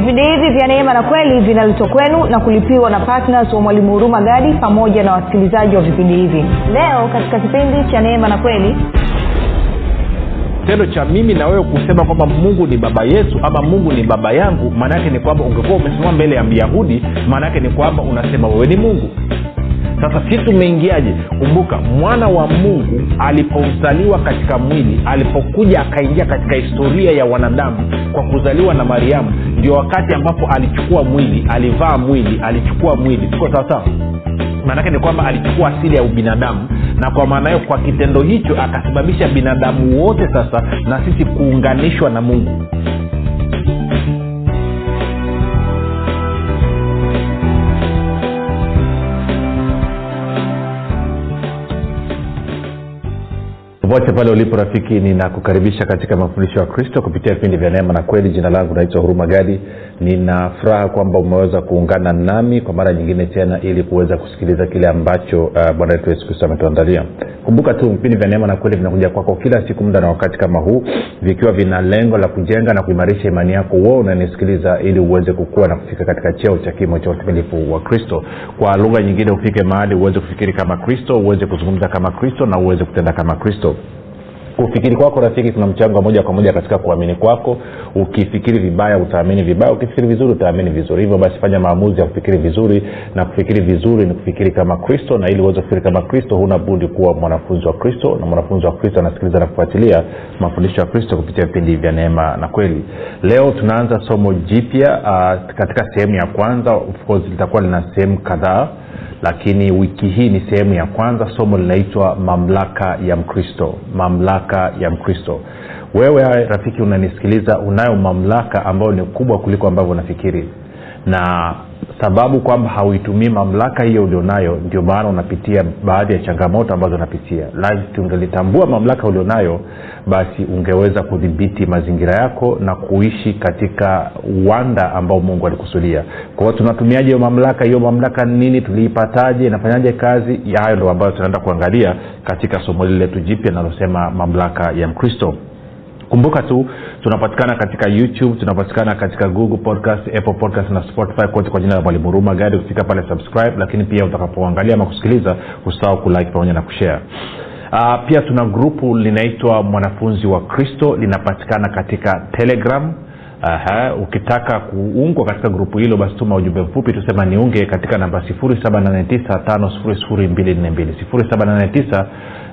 Vipindi hivi vya Neema na Kweli vinaletwa kwenu na kulipiwa na partners wa Mwalimu Huruma Gadi pamoja na wasikilizaji wa vipindi hivi. Leo katika kipindi cha Neema na Kweli, tendo cha mimi na wewe kusema kwamba Mungu ni baba yetu ama Mungu ni baba yangu, maana yake ni kwamba ungekuwa umesimama mbele ya Myahudi, maana yake ni kwamba unasema wewe ni Mungu. Sasa sisi tumeingiaje? Kumbuka mwana wa Mungu alipozaliwa katika mwili, alipokuja akaingia katika historia ya wanadamu kwa kuzaliwa na Mariamu, ndio wakati ambapo alichukua mwili, alivaa mwili, alichukua mwili. Tuko sawa sawa? Maana yake ni kwamba alichukua asili ya ubinadamu, na kwa maana hiyo kwa kitendo hicho akasababisha binadamu wote sasa na sisi kuunganishwa na Mungu. Popote pale ulipo rafiki, ninakukaribisha katika mafundisho ya Kristo kupitia vipindi vya Neema na Kweli. Jina langu naitwa Huruma Gadi. Ninafuraha kwamba umeweza kuungana nami kwa mara nyingine tena ili kuweza kusikiliza kile ambacho Bwana wetu Yesu Kristo ametuandalia. Kumbuka tu vipindi vya Neema na Kweli vinakuja kwako kila siku muda na wakati kama huu, vikiwa vina lengo la kujenga na kuimarisha imani yako wewe unanisikiliza, ili uweze kukua na kufika katika cheo cha kimo cha utimilifu wa Kristo. Kwa lugha nyingine, ufike mahali uweze kufikiri kama Kristo, uweze kuzungumza kama Kristo na uweze kutenda kama Kristo. Kufikiri kwako rafiki kuna mchango moja kwa moja katika kuamini kwako. Ukifikiri vibaya utaamini vibaya, ukifikiri vizuri utaamini vizuri. Hivyo basi fanya maamuzi ya kufikiri vizuri, na kufikiri vizuri ni kufikiri kama Kristo, na ili uweze kufikiri kama Kristo huna budi kuwa mwanafunzi wa Kristo, na mwanafunzi wa Kristo anasikiliza na kufuatilia mafundisho ya Kristo kupitia vipindi vya Neema na Kweli. Leo tunaanza somo jipya katika sehemu ya kwanza. Of course litakuwa lina sehemu kadhaa, lakini wiki hii ni sehemu ya kwanza. Somo linaitwa Mamlaka ya Mkristo. Mamlaka ya Mkristo. Wewe rafiki unanisikiliza, unayo mamlaka ambayo ni kubwa kuliko ambavyo unafikiri, na sababu kwamba hauitumii mamlaka hiyo ulionayo ndio maana unapitia baadhi ya changamoto ambazo unapitia. Lazima ungelitambua mamlaka ulionayo, basi ungeweza kudhibiti mazingira yako na kuishi katika uwanda ambao Mungu alikusudia. Kwa hiyo tunatumiaje hiyo mamlaka? Hiyo mamlaka ni nini? Tuliipataje? Inafanyaje kazi? Hayo ndio ambayo tunaenda kuangalia katika somo lile letu jipya linalosema Mamlaka ya Mkristo. Kumbuka tu tunapatikana katika YouTube, tunapatikana katika Google Podcast, Apple Podcast na Spotify, kote kwa jina la Mwalimu Huruma Gadi. Ukifika pale subscribe, lakini pia utakapoangalia ama kusikiliza usahau kulike pamoja na kushare. Pia tuna grupu linaitwa Mwanafunzi wa Kristo, linapatikana katika Telegram. Ukitaka kuungwa katika grupu hilo basi tuma ujumbe mfupi tusema niunge katika namba 0789500242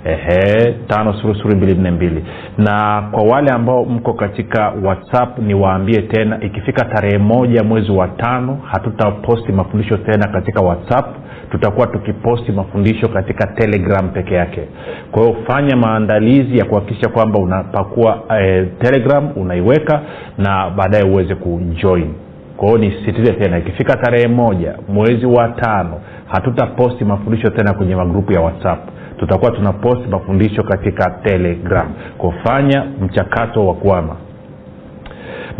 0789500242. Na kwa wale ambao mko katika WhatsApp niwaambie tena, ikifika tarehe 1 mwezi wa 5 hatutaposti mafundisho tena katika WhatsApp, tutakuwa tukiposti mafundisho katika Telegram peke yake. Kwa hiyo fanya maandalizi ya kuhakikisha kwamba unapakua Telegram unaiweka na baadaye uweze kujoin. Kwa hiyo nisisitize tena, ikifika tarehe 1 mwezi wa 5 hatutaposti mafundisho tena kwenye magrupu ya WhatsApp, tutakuwa tunaposti mafundisho katika Telegram. Kufanya mchakato wa kuhama.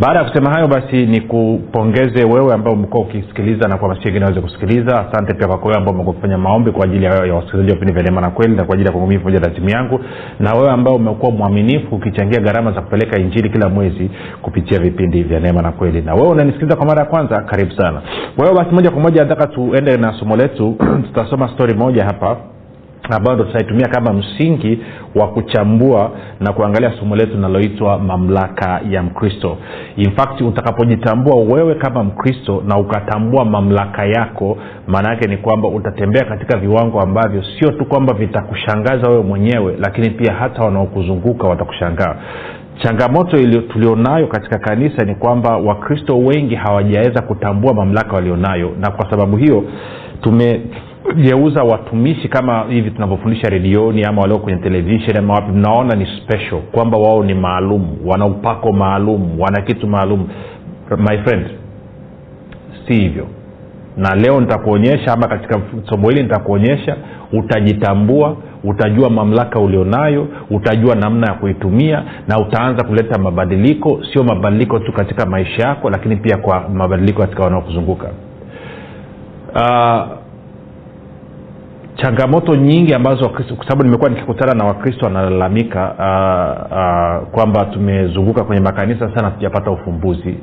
Baada ya kusema hayo basi nikupongeze wewe ambao umekuwa ukisikiliza na kwa mashirika naweza kusikiliza. Asante pia kwa wewe ambao umekuwa kufanya maombi kwa ajili ya wasikilizaji wa vipindi vya Neema na Kweli na kwa ajili ya kuungana pamoja na timu yangu, na wewe ambao umekuwa mwaminifu ukichangia gharama za kupeleka injili kila mwezi kupitia vipindi vya Neema na Kweli. Na wewe unanisikiliza kwa mara ya kwanza, karibu sana. Wewe basi moja kwa moja nataka tuende na somo letu. Tutasoma story moja hapa ambayo tutaitumia kama msingi wa kuchambua na kuangalia somo letu linaloitwa Mamlaka ya Mkristo. In fact utakapojitambua wewe kama Mkristo na ukatambua mamlaka yako, maana yake ni kwamba utatembea katika viwango ambavyo sio tu kwamba vitakushangaza wewe mwenyewe, lakini pia hata wanaokuzunguka watakushangaa. Changamoto ile tulionayo katika kanisa ni kwamba Wakristo wengi hawajaweza kutambua mamlaka walionayo, na kwa sababu hiyo tumejeuza watumishi kama hivi tunavyofundisha redioni ama walio kwenye television ama wapi, mnaona ni special kwamba wao ni maalum, wana upako maalum, wana kitu maalum. My friend, si hivyo. Na leo nitakuonyesha ama katika somo hili nitakuonyesha, utajitambua, utajua mamlaka ulionayo, utajua namna ya kuitumia, na utaanza kuleta mabadiliko, sio mabadiliko tu katika maisha yako, lakini pia kwa mabadiliko katika wanaokuzunguka. changamoto nyingi ambazo kwa sababu nimekuwa nikikutana na Wakristo wanalalamika kwamba tumezunguka kwenye makanisa sana sijapata ufumbuzi.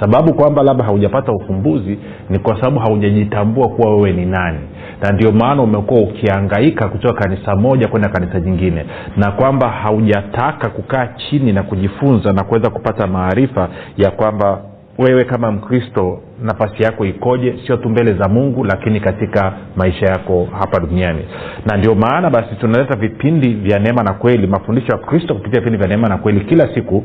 Sababu kwamba labda haujapata ufumbuzi ni kwa sababu haujajitambua kuwa wewe ni nani. Na ndio maana umekuwa ukihangaika kutoka kanisa moja kwenda kanisa jingine, na kwamba haujataka kukaa chini na kujifunza na kuweza kupata maarifa ya kwamba wewe kama Mkristo nafasi yako ikoje, sio tu mbele za Mungu lakini katika maisha yako hapa duniani. Na ndio maana basi tunaleta vipindi vya neema na kweli, mafundisho ya Kristo kupitia vipindi vya neema na kweli kila siku,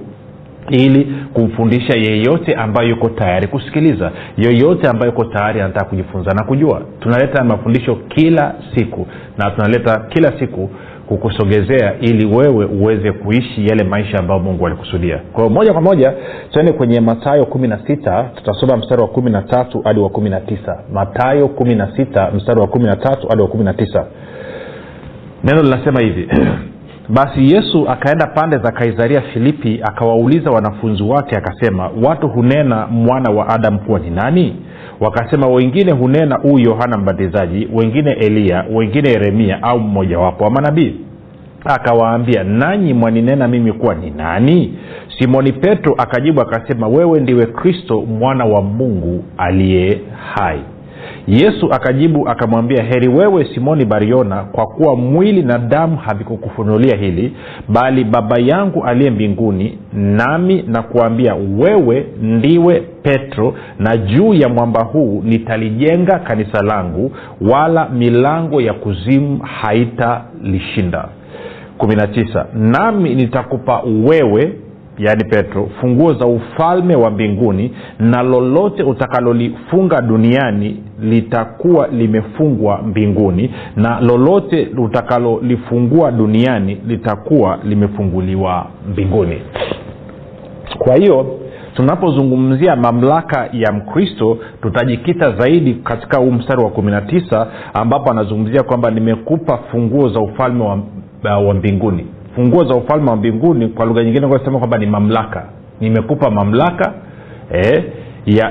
ili kumfundisha yeyote ambaye yuko tayari kusikiliza, yeyote ambaye yuko tayari anataka kujifunza na kujua. Tunaleta mafundisho kila siku, na tunaleta kila siku kukusogezea ili wewe uweze kuishi yale maisha ambayo Mungu alikusudia. Kwa hiyo moja kwa moja tuende kwenye Mathayo 16, tutasoma mstari wa 13 hadi wa 19. Mathayo 16 mstari wa 13 hadi wa 19. Neno linasema hivi: Basi Yesu akaenda pande za Kaisaria Filipi, akawauliza wanafunzi wake akasema, watu hunena mwana wa Adam kuwa ni nani? Wakasema, wengine hunena huyu Yohana Mbatizaji, wengine Elia, wengine Yeremia au mmoja wapo wa manabii. Akawaambia, nanyi mwaninena mimi kuwa ni nani? Simoni Petro akajibu akasema, wewe ndiwe Kristo mwana wa Mungu aliye hai. Yesu akajibu akamwambia, heri wewe Simoni Bariona, kwa kuwa mwili na damu havikukufunulia hili, bali Baba yangu aliye mbinguni, nami nakuambia wewe ndiwe Petro, na juu ya mwamba huu nitalijenga kanisa langu, wala milango ya kuzimu haitalishinda. 19 Nami nitakupa wewe, yaani Petro, funguo za ufalme wa mbinguni, na lolote utakalolifunga duniani litakuwa limefungwa mbinguni, na lolote utakalolifungua duniani litakuwa limefunguliwa mbinguni. Kwa hiyo tunapozungumzia mamlaka ya Mkristo tutajikita zaidi katika mstari wa 19 ambapo anazungumzia kwamba nimekupa funguo za ufalme wa mbinguni. Funguo za ufalme wa mbinguni kwa lugha nyingine kwa kusema kwamba ni mamlaka. Nimekupa mamlaka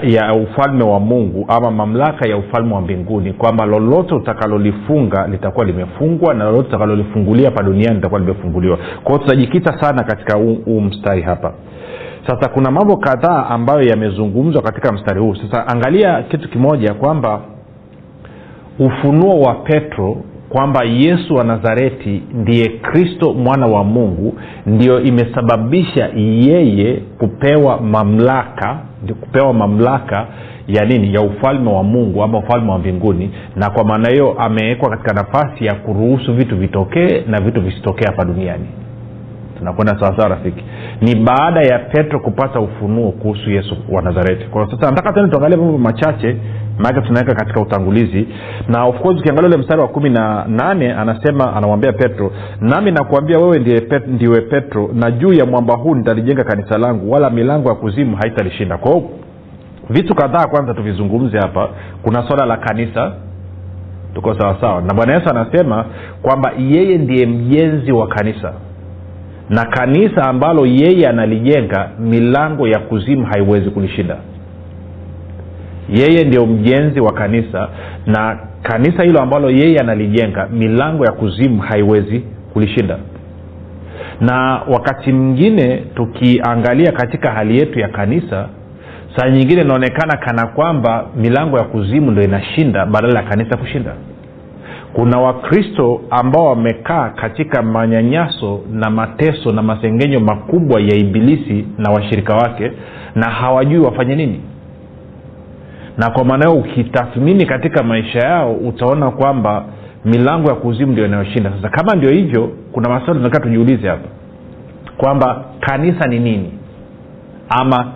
ya ufalme wa Mungu, ama mamlaka ya ufalme wa mbinguni, kwamba lolote utakalolifunga litakuwa limefungwa, na lolote utakalolifungulia hapa duniani litakuwa limefunguliwa. Kwa hiyo tutajikita sana katika huu mstari hapa. Sasa kuna mambo kadhaa ambayo yamezungumzwa katika mstari huu. Sasa angalia kitu kimoja, kwamba ufunuo wa Petro kwamba Yesu wa Nazareti ndiye Kristo mwana wa Mungu ndio imesababisha yeye kupewa mamlaka, ya nini? Ya ufalme wa Mungu ama ufalme wa mbinguni. Na kwa maana hiyo amewekwa katika nafasi ya kuruhusu vitu vitokee na vitu visitokee hapa duniani. Tunakwenda sawa sawa rafiki. Ni baada ya Petro kupata ufunuo kuhusu Yesu wa Nazareti. Kwa hiyo sasa nataka tena tuangalie mambo machache maana tunaweka katika utangulizi. Na of course ukiangalia ile mstari wa 18 anasema, anamwambia Petro, nami nakuambia wewe ndiwe Petro, na juu ya mwamba huu nitalijenga kanisa langu, wala milango ya kuzimu haitalishinda. Kwa hiyo vitu kadhaa kwanza tuvizungumze hapa. Kuna swala la kanisa. Tuko sawa sawa. Na Bwana Yesu anasema kwamba yeye ndiye mjenzi wa kanisa. Na kanisa ambalo yeye analijenga, milango ya kuzimu haiwezi kulishinda. Yeye ndio mjenzi wa kanisa, na kanisa hilo ambalo yeye analijenga, milango ya kuzimu haiwezi kulishinda. Na wakati mwingine tukiangalia katika hali yetu ya kanisa, saa nyingine inaonekana kana kwamba milango ya kuzimu ndio inashinda badala ya kanisa kushinda. Kuna Wakristo ambao wamekaa katika manyanyaso na mateso na masengenyo makubwa ya Ibilisi na washirika wake, na hawajui wafanye nini. Na kwa maana ukitathmini katika maisha yao utaona kwamba milango ya kuzimu ndio inayoshinda. Sasa kama ndio hivyo, kuna maswali tunataka tujiulize hapa, kwamba kanisa ni nini, ama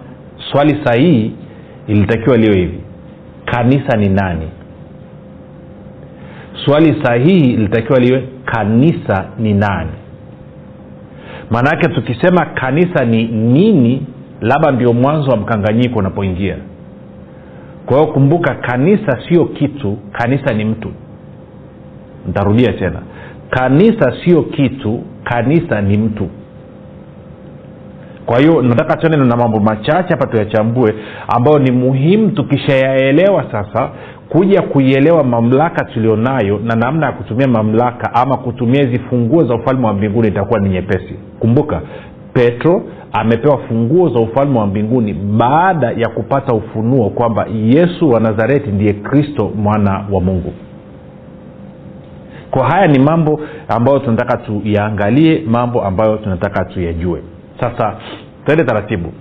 swali sahihi ilitakiwa liwe hivi: kanisa ni nani? Swali sahihi ilitakiwa liwe kanisa ni nani? Maana yake tukisema kanisa ni nini, labda ndio mwanzo wa mkanganyiko unapoingia. Kwa hiyo kumbuka, kanisa sio kitu, kanisa ni mtu. Nitarudia tena. Kanisa sio kitu, kanisa ni mtu. Kwa hiyo nataka tuone na mambo machache hapa tuyachambue ambayo ni muhimu tukishayaelewa sasa kuja kuielewa mamlaka tulionayo na namna ya kutumia mamlaka ama kutumia hizo funguo za ufalme wa mbinguni itakuwa ni nyepesi. Kumbuka Petro amepewa funguo za ufalme wa mbinguni baada ya kupata ufunuo kwamba Yesu wa Nazareti ndiye Kristo mwana wa Mungu. Kwa haya ni mambo ambayo tunataka tuyaangalie, mambo ambayo tunataka tuyajue. Sasa twende taratibu.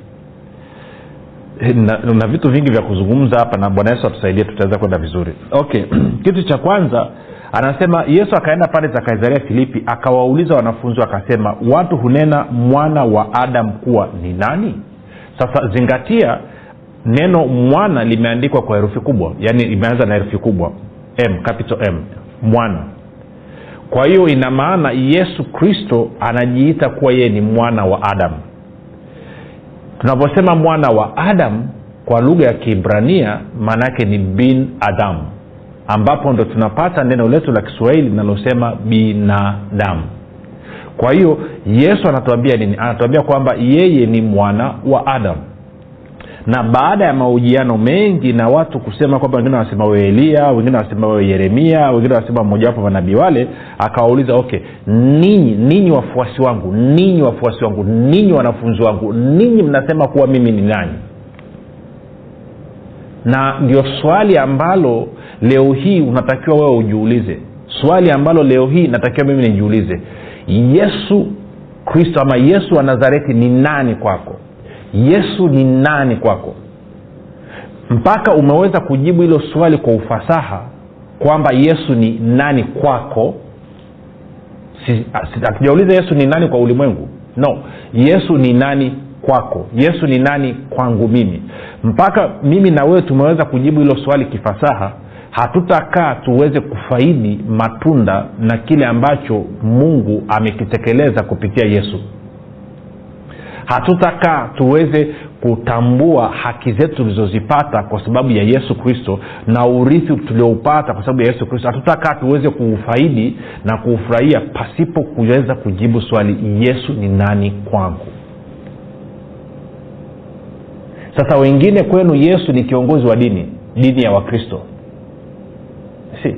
Na vitu vingi vya kuzungumza hapa na Bwana Yesu atusaidie tutaweza kwenda vizuri. Okay, kitu cha kwanza anasema Yesu akaenda pale za Kaisaria Filipi akawauliza wanafunzi akasema watu hunena mwana wa Adam kuwa ni nani? Sasa zingatia neno mwana limeandikwa kwa herufi kubwa, yani imeanza na herufi kubwa M, capital M, mwana. Kwa hiyo ina maana Yesu Kristo anajiita kuwa yeye ni mwana wa Adam. Tunaposema mwana wa Adam kwa lugha ya Kiebrania maana yake ni bin Adam, ambapo ndo tunapata neno letu la Kiswahili linalosema binadamu. Kwa hiyo Yesu anatuambia nini? Anatuambia kwamba yeye ni mwana wa Adam. Na baada ya mahojiano mengi na watu kusema kwamba wengine wanasema wewe Elia, wengine wanasema wewe Yeremia, wengine wanasema mmoja wapo manabii wale, akawauliza okay, ninyi wafuasi wangu, ninyi wanafunzi wangu, ninyi mnasema kuwa mimi ni nani? Na ndio swali ambalo leo hii unatakiwa wewe ujiulize. Swali ambalo leo hii natakiwa mimi nijiulize. Yesu Kristo ama Yesu wa Nazareti ni nani kwako? Yesu ni nani kwako? Mpaka umeweza kujibu hilo swali kwa ufasaha kwamba Yesu ni nani kwako. Sijauliza Yesu ni nani kwa ulimwengu. No, Yesu ni nani kwako? Yesu ni nani kwangu mimi? Mpaka mimi na wewe tumeweza kujibu hilo swali kifasaha, hatutakaa tuweze kufaidi matunda na kile ambacho Mungu amekitekeleza kupitia Yesu. Hatutakaa tuweze kutambua haki zetu tulizozipata kwa sababu ya Yesu Kristo na urithi tulioupata kwa sababu ya Yesu Kristo. Hatutakaa tuweze kuufaidi na kuufurahia pasipo kuweza kujibu swali Yesu ni nani kwangu. Sasa wengine kwenu Yesu ni kiongozi wa dini ya Wakristo. Si.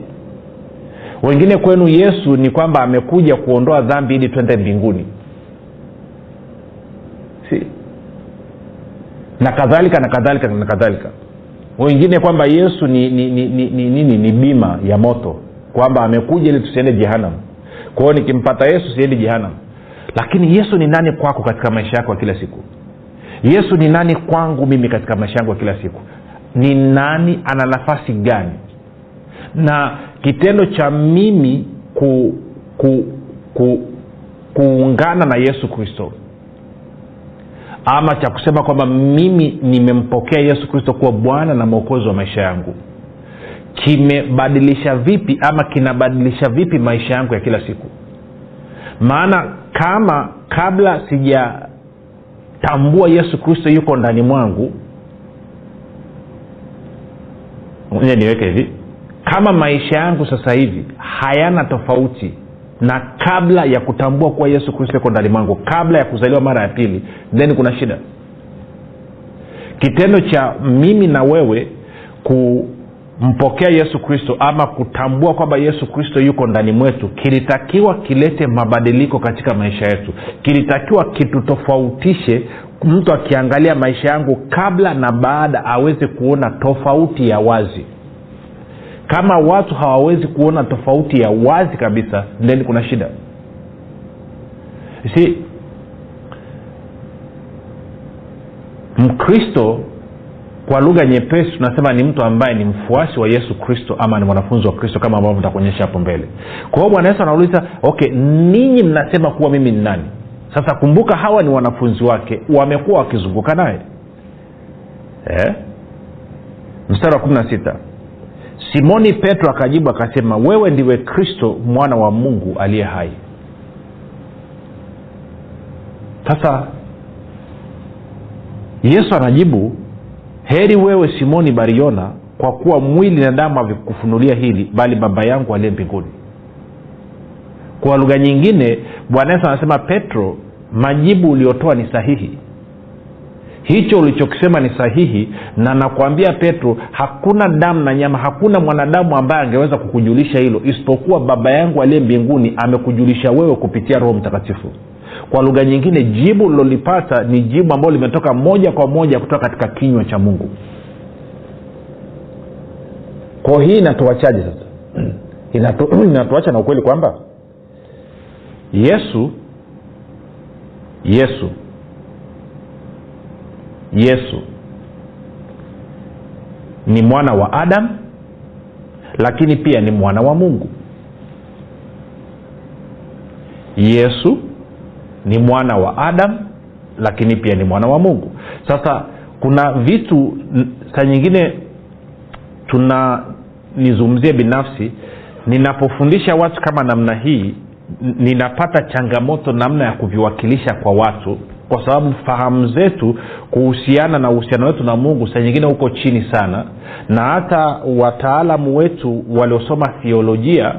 Wengine kwenu Yesu ni kwamba amekuja kuondoa dhambi ili twende mbinguni. Si. Na kadhalika na kadhalika na kadhalika. Wengine kwamba Yesu ni bima ya moto, kwamba amekuja ili tusiende jehanamu. Kwa hiyo nikimpata Yesu siendi jehanamu. Lakini Yesu ni nani kwako katika maisha yako ya kila siku? Yesu ni nani kwangu mimi katika maisha yangu ya kila siku? Ni nani, ana nafasi gani? Na kitendo cha mimi kuungana na Yesu Kristo ama cha kusema kwamba mimi nimempokea Yesu Kristo kuwa Bwana na Mwokozi wa maisha yangu kimebadilisha vipi ama kinabadilisha vipi maisha yangu ya kila siku? Maana kama kabla sija tambua Yesu Kristo yuko ndani mwangu, mwenye niweke hivi, kama maisha yangu sasa hivi hayana tofauti na kabla ya kutambua kuwa Yesu Kristo yuko ndani mwangu, kabla ya kuzaliwa mara ya pili, then kuna shida. Kitendo cha mimi na wewe kumpokea Yesu Kristo ama kutambua kwamba Yesu Kristo yuko ndani mwetu kilitakiwa kilete mabadiliko katika maisha yetu. Kilitakiwa kitutofautishe, mtu akiangalia maisha yangu kabla na baada aweze kuona tofauti ya wazi. Kama watu hawawezi kuona tofauti ya wazi kabisa, then kuna shida. Si Mkristo kwa lugha nyepesi tunasema ni mtu ambaye ni mfuasi wa Yesu Kristo ama ni mwanafunzi wa Kristo, kama ambavyo nitakuonyesha hapo mbele. Kwa hiyo Bwana Yesu anauliza, okay, ninyi mnasema kuwa mimi ni nani? Sasa kumbuka hawa ni wanafunzi wake, wamekuwa wakizunguka naye. Mstari wa 16. Simoni Petro akajibu akasema, wewe ndiwe Kristo mwana wa Mungu aliye hai. Sasa Yesu anajibu, heri wewe Simoni Bariona, kwa kuwa mwili na damu havikufunulia hili, bali baba yangu aliye mbinguni. Kwa lugha nyingine Bwana Yesu anasema, Petro, majibu uliotoa ni sahihi. hicho ulichokisema ni sahihi, na nakwambia Petro, hakuna damu na nyama, hakuna mwanadamu ambaye angeweza kukujulisha hilo isipokuwa Baba yangu aliye mbinguni amekujulisha wewe kupitia Roho Mtakatifu. Kwa lugha nyingine, jibu ulilolipata ni jibu ambalo limetoka moja kwa moja kutoka katika kinywa cha Mungu. Kwa hii inatuachaje sasa? Inatuacha na ukweli kwamba Yesu ni mwana wa Adam, lakini pia ni mwana wa Mungu. Yesu ni mwana wa Adam, lakini pia ni mwana wa Mungu. Sasa kuna vitu saa nyingine nizungumzie binafsi, ninapofundisha watu kama namna hii ninapata changamoto namna ya kuviwakilisha kwa watu, kwa sababu fahamu zetu kuhusiana na uhusiano wetu na Mungu saa nyingine uko chini sana, na hata wataalamu wetu waliosoma theolojia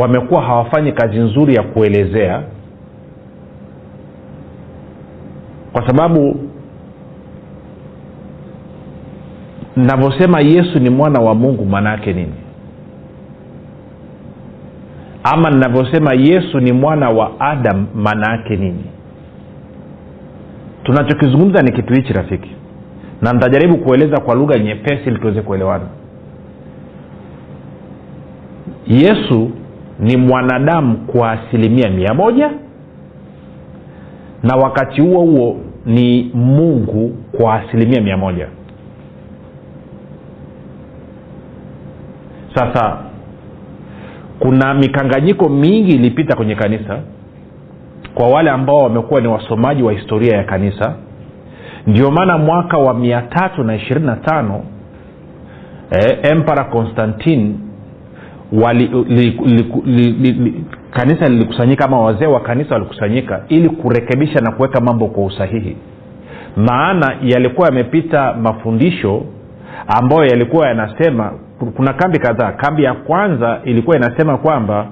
wamekuwa hawafanyi kazi nzuri ya kuelezea, kwa sababu ninavyosema Yesu ni mwana wa Mungu maana yake nini, ama ninavyosema Yesu ni mwana wa Adam maana yake nini. Tunachokizungumza ni kitu hichi rafiki, na nitajaribu kueleza kwa lugha nyepesi ili tuweze kuelewana. Yesu ni mwanadamu kwa 100%, na wakati huo huo ni Mungu kwa 100%. Sasa kuna mikanganyiko mingi ilipita kwenye kanisa. Kwa wale ambao wamekuwa ni wasomaji wa historia ya kanisa, ndio maana mwaka wa 325 Emperor Constantine kanisa lilikusanyika, ama wazee wa kanisa walikusanyika ili kurekebisha na kuweka mambo kwa usahihi, maana yalikuwa yamepita mafundisho ambayo yalikuwa yanasema, kuna kambi kadhaa. Kambi ya kwanza ilikuwa inasema kwamba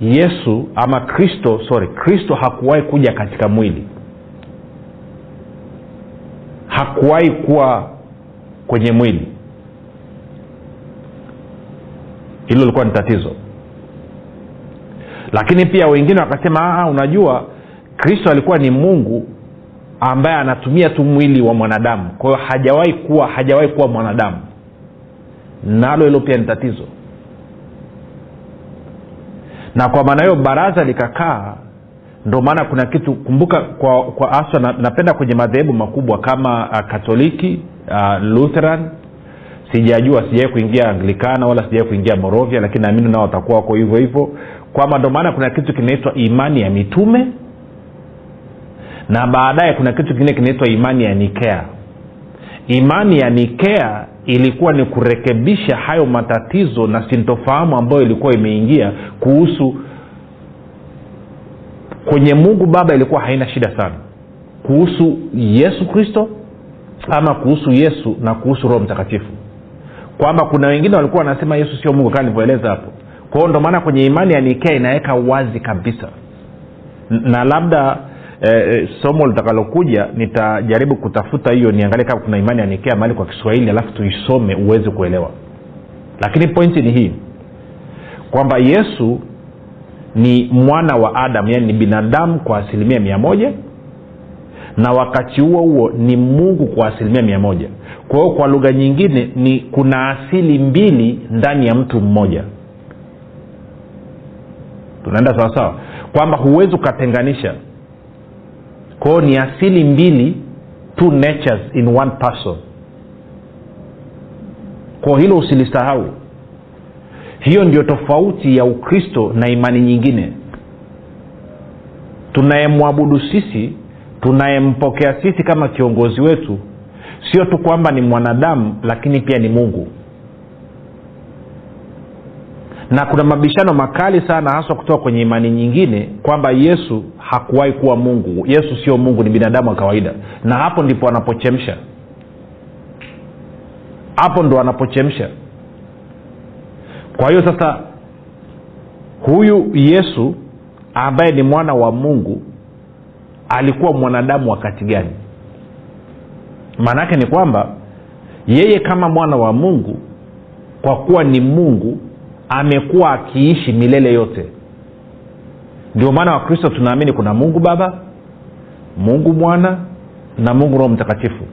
Yesu ama Kristo hakuwahi kuja katika mwili, hakuwahi kuwa kwenye mwili. Hilo lilikuwa ni tatizo. Lakini pia wengine wakasema unajua Kristo alikuwa ni Mungu ambaye anatumia tu mwili wa mwanadamu, kwa hiyo hajawahi kuwa mwanadamu. Nalo hilo pia ni tatizo. Na kwa maana hiyo baraza likakaa. Ndio maana kuna kitu, kumbuka, kwa aswa napenda kwenye madhehebu makubwa kama Katoliki, Lutheran, sijai kuingia Anglikana wala sijai kuingia Morovia, lakini naamini nao watakuwa wako hivyo hivyo. Kwa ndio maana kuna kitu kinaitwa imani ya mitume, na baadaye kuna kitu kingine kinaitwa imani ya Nikea. Imani ya Nikea ilikuwa ni kurekebisha hayo matatizo na sintofahamu ambayo ilikuwa imeingia kuhusu kwenye Mungu Baba. Ilikuwa haina shida sana kuhusu Yesu Kristo, ama kuhusu Yesu na kuhusu Roho Mtakatifu, kwamba kuna wengine walikuwa wanasema Yesu sio Mungu kama nilivyoeleza hapo. Kwa hiyo ndio maana kwenye imani ya Nikea inaweka wazi kabisa, na labda somo litakalokuja nitajaribu kutafuta hiyo, niangalie kama kuna imani ya Nikea mali kwa Kiswahili, alafu tuisome uweze kuelewa. Lakini pointi ni hii kwamba Yesu ni mwana wa Adam, yani ni binadamu kwa 100%, na wakati huo huo ni Mungu kwa 100%. Kwa hiyo kwa lugha nyingine ni kuna asili mbili ndani ya mtu mmoja. Tunaenda sawa sawa, kwamba huwezi kutenganisha. Kwa hiyo ni asili mbili, two natures in one person. Kwa hilo usilisahau. Hiyo ndio tofauti ya Ukristo na imani nyingine. Tunayemwabudu sisi, tunayempokea sisi kama kiongozi wetu, sio tu kwamba ni mwanadamu, lakini pia ni Mungu. Na kuna mabishano makali sana hasa kutoka kwenye imani nyingine kwamba Yesu hakuwahi kuwa Mungu, Yesu sio Mungu, ni binadamu wa kawaida. Na hapo ndipo anapochemsha. Hapo ndo anapochemsha. Kwa hiyo sasa huyu Yesu ambaye ni mwana wa Mungu alikuwa mwanadamu wakati gani. Maanake ni kwamba yeye kama mwana wa Mungu, kwa kuwa ni Mungu, amekuwa akiishi milele yote. Ndio maana wa Kristo tunaamini kuna Mungu Baba, Mungu Mwana na Mungu Roho Mtakatifu.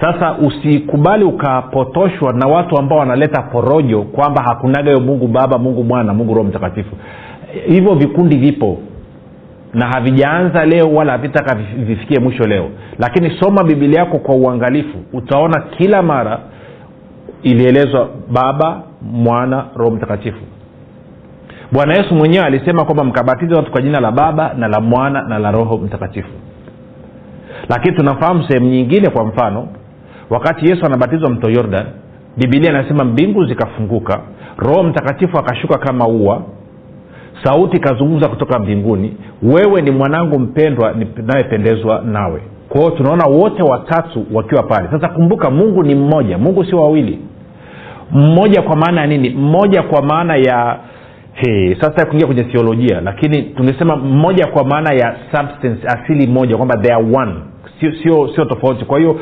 Sasa usikubali ukapotoshwa na watu ambao wanaleta porojo kwamba hakunaga yo Mungu Baba, Mungu Mwana, Mungu Roho Mtakatifu. Hivyo vikundi vipo na havijaanza leo wala havitaka vifikie mwisho leo. Lakini soma Biblia yako kwa uangalifu, utaona kila mara ilielezwa Baba, Mwana, Roho Mtakatifu. Bwana Yesu mwenyewe alisema kwamba mkabatize watu kwa jina la Baba na la Mwana na la Roho Mtakatifu. Lakini tunafahamu sehemu nyingine, kwa mfano wakati Yesu anabatizwa mto Jordan, Biblia inasema mbingu zikafunguka, Roho Mtakatifu akashuka kama ua, sauti kazunguza kutoka mbinguni, wewe ni mwanangu mpendwa ninayependezwa nawe. Kwa hiyo tunaona wote watatu wakiwa pale. Sasa kumbuka Mungu ni mmoja, Mungu si wawili. Mmoja kwa maana ya nini? Mmoja kwa maana ya sasa kuingia kwenye theolojia, lakini tunasema mmoja kwa maana ya substance, asili moja, kwamba they are one, sio tofauti. Kwa hiyo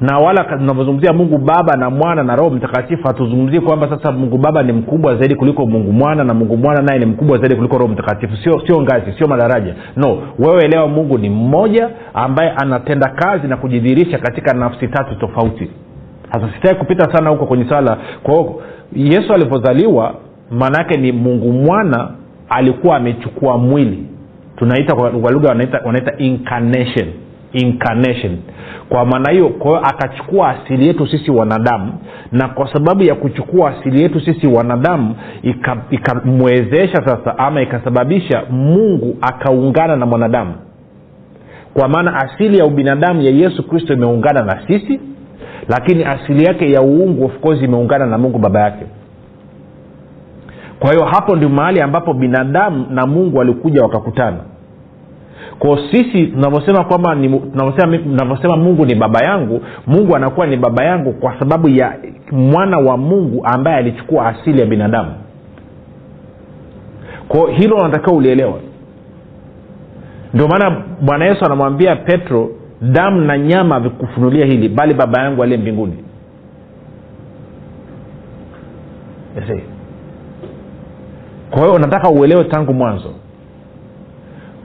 na wala tunapozungumzia Mungu Baba na Mwana na Roho Mtakatifu, hatuzungumzii kwamba sasa Mungu Baba ni mkubwa zaidi kuliko Mungu Mwana na Mungu Mwana naye ni mkubwa zaidi kuliko Roho Mtakatifu. Sio ngazi, sio madaraja. No, wewe elewa Mungu ni mmoja ambaye anatenda kazi na kujidhihirisha katika nafsi tatu tofauti. Sasa sitaki kupita sana huko kwenye sala. Kwa hiyo Yesu alipozaliwa, manake ni Mungu Mwana alikuwa amechukua mwili. Tunaita kwa lugha wanaita incarnation. Kwa maana hiyo, kwa akachukua asili yetu sisi wanadamu, na kwa sababu ya kuchukua asili yetu sisi wanadamu ikamwezesha sasa, ama ikasababisha Mungu akaungana na mwanadamu. Kwa maana asili ya ubinadamu ya Yesu Kristo imeungana na sisi, lakini asili yake ya uungu of course imeungana na Mungu Baba yake. Kwa hiyo hapo ndio mahali ambapo binadamu na Mungu walikuja wakakutana. Kwa sisi tunavyosema kwamba tunavyosema Mungu ni baba yangu, Mungu anakuwa ni baba yangu kwa sababu ya mwana wa Mungu ambaye alichukua asili ya binadamu. Kwa hilo nataka ulielewe. Ndio maana Bwana Yesu anamwambia Petro, damu na nyama havikufunulia hili, bali Baba yangu aliye mbinguni. Yes. Kwa hiyo nataka uelewe tangu mwanzo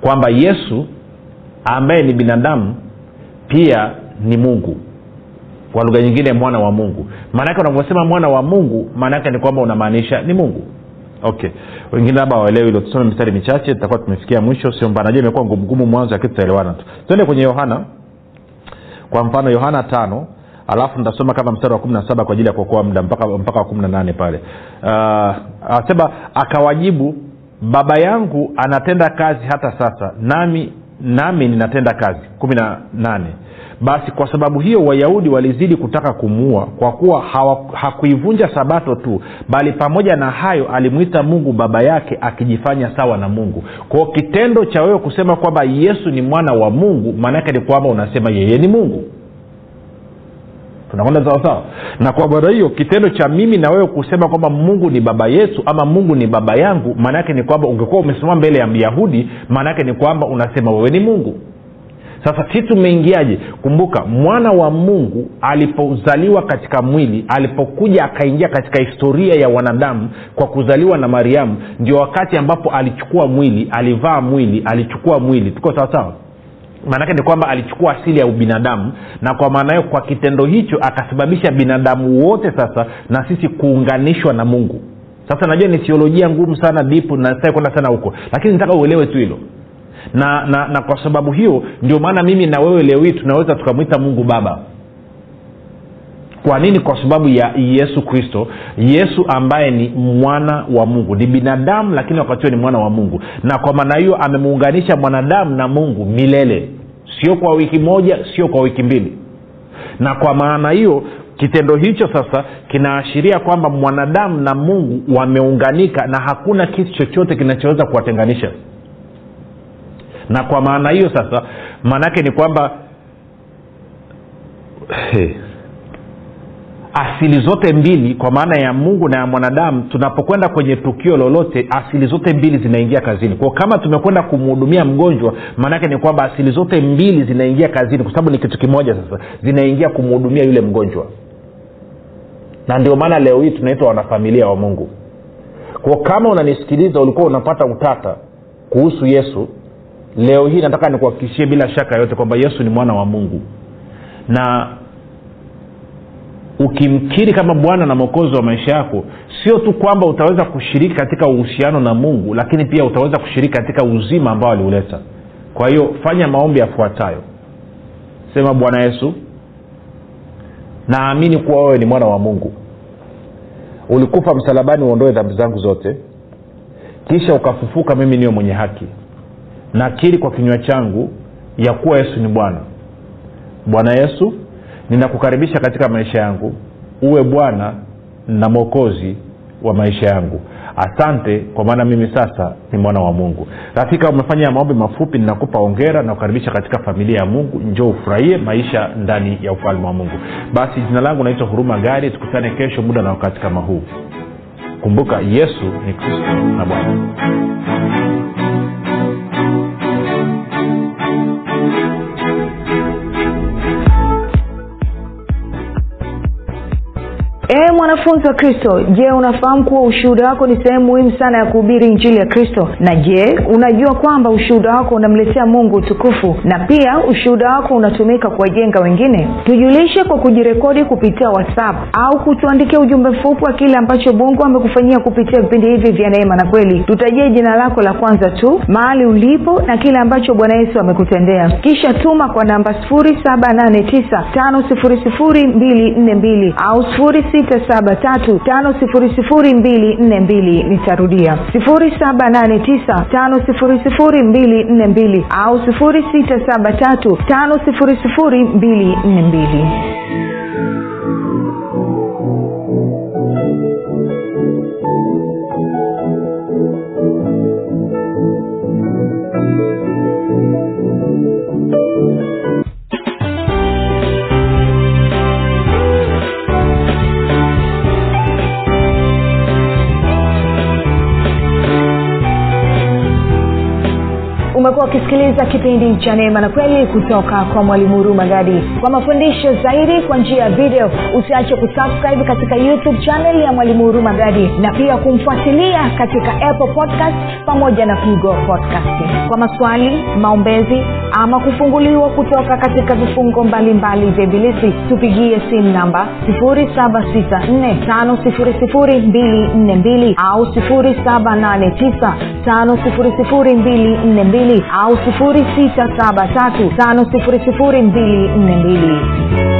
kwamba Yesu ambaye ni binadamu pia ni Mungu. Kwa lugha nyingine mwana wa Mungu. Maana yake unaposema mwana wa Mungu, maana yake ni kwamba unamaanisha ni Mungu. Okay. Wengine labda waelewe hilo. Tusome mistari michache tutakuwa tumefikia mwisho. Sio mbana, je, imekuwa ngumu mwanzo, lakini tutaelewana tu. Twende kwenye Yohana. Kwa mfano Yohana 5, alafu nitasoma kama mstari wa 17 kwa ajili ya kuokoa muda mpaka 18 pale. Asema akawajibu, Baba yangu anatenda kazi hata sasa, nami ninatenda kazi. 18. Basi kwa sababu hiyo Wayahudi walizidi kutaka kumuua, kwa kuwa hakuivunja sabato tu, bali pamoja na hayo alimuita Mungu baba yake, akijifanya sawa na Mungu. Kwa kitendo cha wewe kusema kwamba Yesu ni mwana wa Mungu, maana yake ni kwamba unasema yeye ni Mungu. Tunakwenda sawa. Na kwa maana hiyo kitendo cha mimi na wewe kusema kwamba Mungu ni baba yetu ama Mungu ni baba yangu, maana yake ni kwamba ungekuwa umesimama mbele ya Myahudi, maana yake ni kwamba unasema wewe ni Mungu. Sasa sisi tumeingiaje? Kumbuka mwana wa Mungu alipozaliwa katika mwili, alipokuja akaingia katika historia ya wanadamu kwa kuzaliwa na Mariamu, ndio wakati ambapo alichukua mwili, alivaa mwili, alichukua mwili. Tuko sawa. Maana ni kwamba alichukua asili ya ubinadamu, na kwa maana hiyo kwa kitendo hicho akasababisha binadamu wote sasa na sisi kuunganishwa na Mungu. Sasa najua ni theolojia ngumu sana, deep, na sitaki kwenda sana huko, lakini nataka uelewe tu hilo. Na kwa sababu hiyo ndio maana mimi na wewe leo hii tunaweza tukamwita Mungu Baba. Kwa nini? Kwa sababu ya Yesu Kristo. Yesu ambaye ni mwana wa Mungu, ni binadamu lakini wakati ni mwana wa Mungu, na kwa maana hiyo amemuunganisha mwanadamu na Mungu milele, sio kwa wiki moja, sio kwa wiki mbili. Na kwa maana hiyo kitendo hicho sasa kinaashiria kwamba mwanadamu na Mungu wameunganika, na hakuna kitu chochote kinachoweza kuwatenganisha. Na kwa maana hiyo sasa, maana yake ni kwamba asili zote mbili, kwa maana ya Mungu na ya mwanadamu, tunapokwenda kwenye tukio lolote asili zote mbili zinaingia kazini. Kwa kama tumekwenda kumhudumia mgonjwa, maana yake ni kwamba asili zote mbili zinaingia kazini, kwa sababu ni kitu kimoja sasa, zinaingia kumhudumia yule mgonjwa. Na ndio maana leo hii tunaitwa wanafamilia wa Mungu. Kwa kama unanisikiliza ulikuwa unapata utata kuhusu Yesu, leo hii nataka nikuhakikishie bila shaka yote kwamba Yesu ni mwana wa Mungu. Na ukimkiri kama Bwana na Mwokozi wa maisha yako, sio tu kwamba utaweza kushiriki katika uhusiano na Mungu, lakini pia utaweza kushiriki katika uzima ambao aliuleta. Kwa hiyo fanya maombi yafuatayo. Sema: Bwana Yesu, naamini kuwa wewe ni mwana wa Mungu. Ulikufa msalabani uondoe dhambi zangu zote, kisha ukafufuka mimi niwe mwenye haki. Nakiri kwa kinywa changu ya kuwa Yesu ni Bwana. Bwana Yesu, ninakukaribisha katika maisha yangu. Uwe Bwana na Mwokozi wa maisha yangu. Asante kwa maana mimi sasa ni mwana wa Mungu. Rafika, umefanya maombi mafupi, ninakupa hongera na kukaribisha katika familia ya Mungu. Njoo ufurahie maisha ndani ya ufalme wa Mungu. Basi jina langu naitwa Huruma Gari, tukutane kesho muda na wakati kama huu. Kumbuka Yesu ni Kristo na Bwana. Mwanafunzi wa Kristo, je, unafahamu kuwa ushuhuda wako ni sehemu muhimu sana ya kuhubiri injili ya Kristo? Na je, unajua kwamba ushuhuda wako unamletea Mungu utukufu na pia ushuhuda wako unatumika kuwajenga wengine? Tujulishe kwa kujirekodi kupitia WhatsApp au kutuandikia ujumbe mfupi wa kile ambacho Mungu amekufanyia kupitia vipindi hivi vya Neema na Kweli. Tutajie jina lako la kwanza tu, mahali ulipo na kile ambacho Bwana Yesu amekutendea. Kisha tuma kwa namba 0789500242 au 0673500242. Nitarudia: 0789500242 au 0673500242. Umekuwa ukisikiliza kipindi cha Neema na Kweli kutoka kwa Mwalimu Huruma Gadi. Kwa mafundisho zaidi kwa njia ya video, usiache kusubscribe katika YouTube channel ya Mwalimu Huruma Gadi na pia kumfuatilia katika Apple Podcast pamoja na Google Podcast. Kwa maswali, maombezi ama kufunguliwa kutoka katika vifungo mbalimbali vya Ibilisi, tupigie simu namba 0764500242 au 0789500242 au 0673500242.